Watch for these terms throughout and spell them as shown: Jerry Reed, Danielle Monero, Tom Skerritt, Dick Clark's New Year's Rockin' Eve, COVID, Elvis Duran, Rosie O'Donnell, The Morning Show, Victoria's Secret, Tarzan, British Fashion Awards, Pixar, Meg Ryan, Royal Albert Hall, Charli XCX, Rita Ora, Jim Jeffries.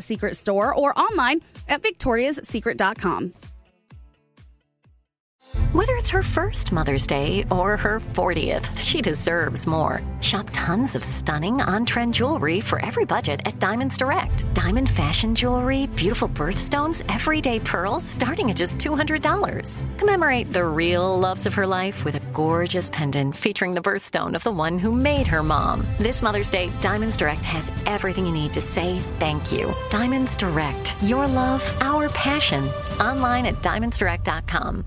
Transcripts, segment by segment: Secret store or online at victoriassecret.com. Whether it's her first Mother's Day or her 40th, she deserves more. Shop tons of stunning on-trend jewelry for every budget at Diamonds Direct. Diamond fashion jewelry, beautiful birthstones, everyday pearls, starting at just $200. Commemorate the real loves of her life with a gorgeous pendant featuring the birthstone of the one who made her mom. This Mother's Day, Diamonds Direct has everything you need to say thank you. Diamonds Direct, your love, our passion. Online at DiamondsDirect.com.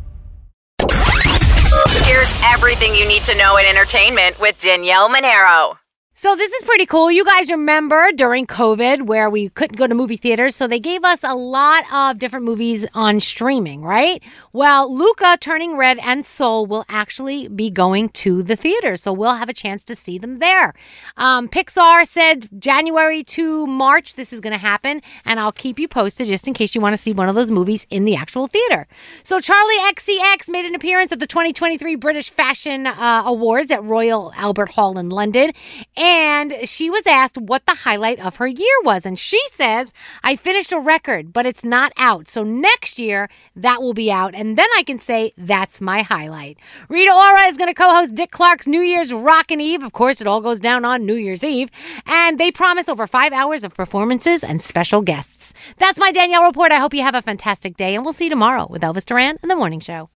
Here's everything you need to know in entertainment with Danielle Monero. So this is pretty cool. You guys remember during COVID where we couldn't go to movie theaters, so they gave us a lot of different movies on streaming, right? Well, Luca, Turning Red, and Soul will actually be going to the theater, so we'll have a chance to see them there. Pixar said January to March this is going to happen, and I'll keep you posted just in case you want to see one of those movies in the actual theater. So Charli XCX made an appearance at the 2023 British Fashion Awards at Royal Albert Hall in London. And she was asked what the highlight of her year was. And she says, I finished a record, but it's not out. So next year, that will be out. And then I can say, that's my highlight. Rita Ora is going to co-host Dick Clark's New Year's Rockin' Eve. Of course, it all goes down on New Year's Eve. And they promise over 5 hours of performances and special guests. That's my Danielle Report. I hope you have a fantastic day. And we'll see you tomorrow with Elvis Duran and The Morning Show.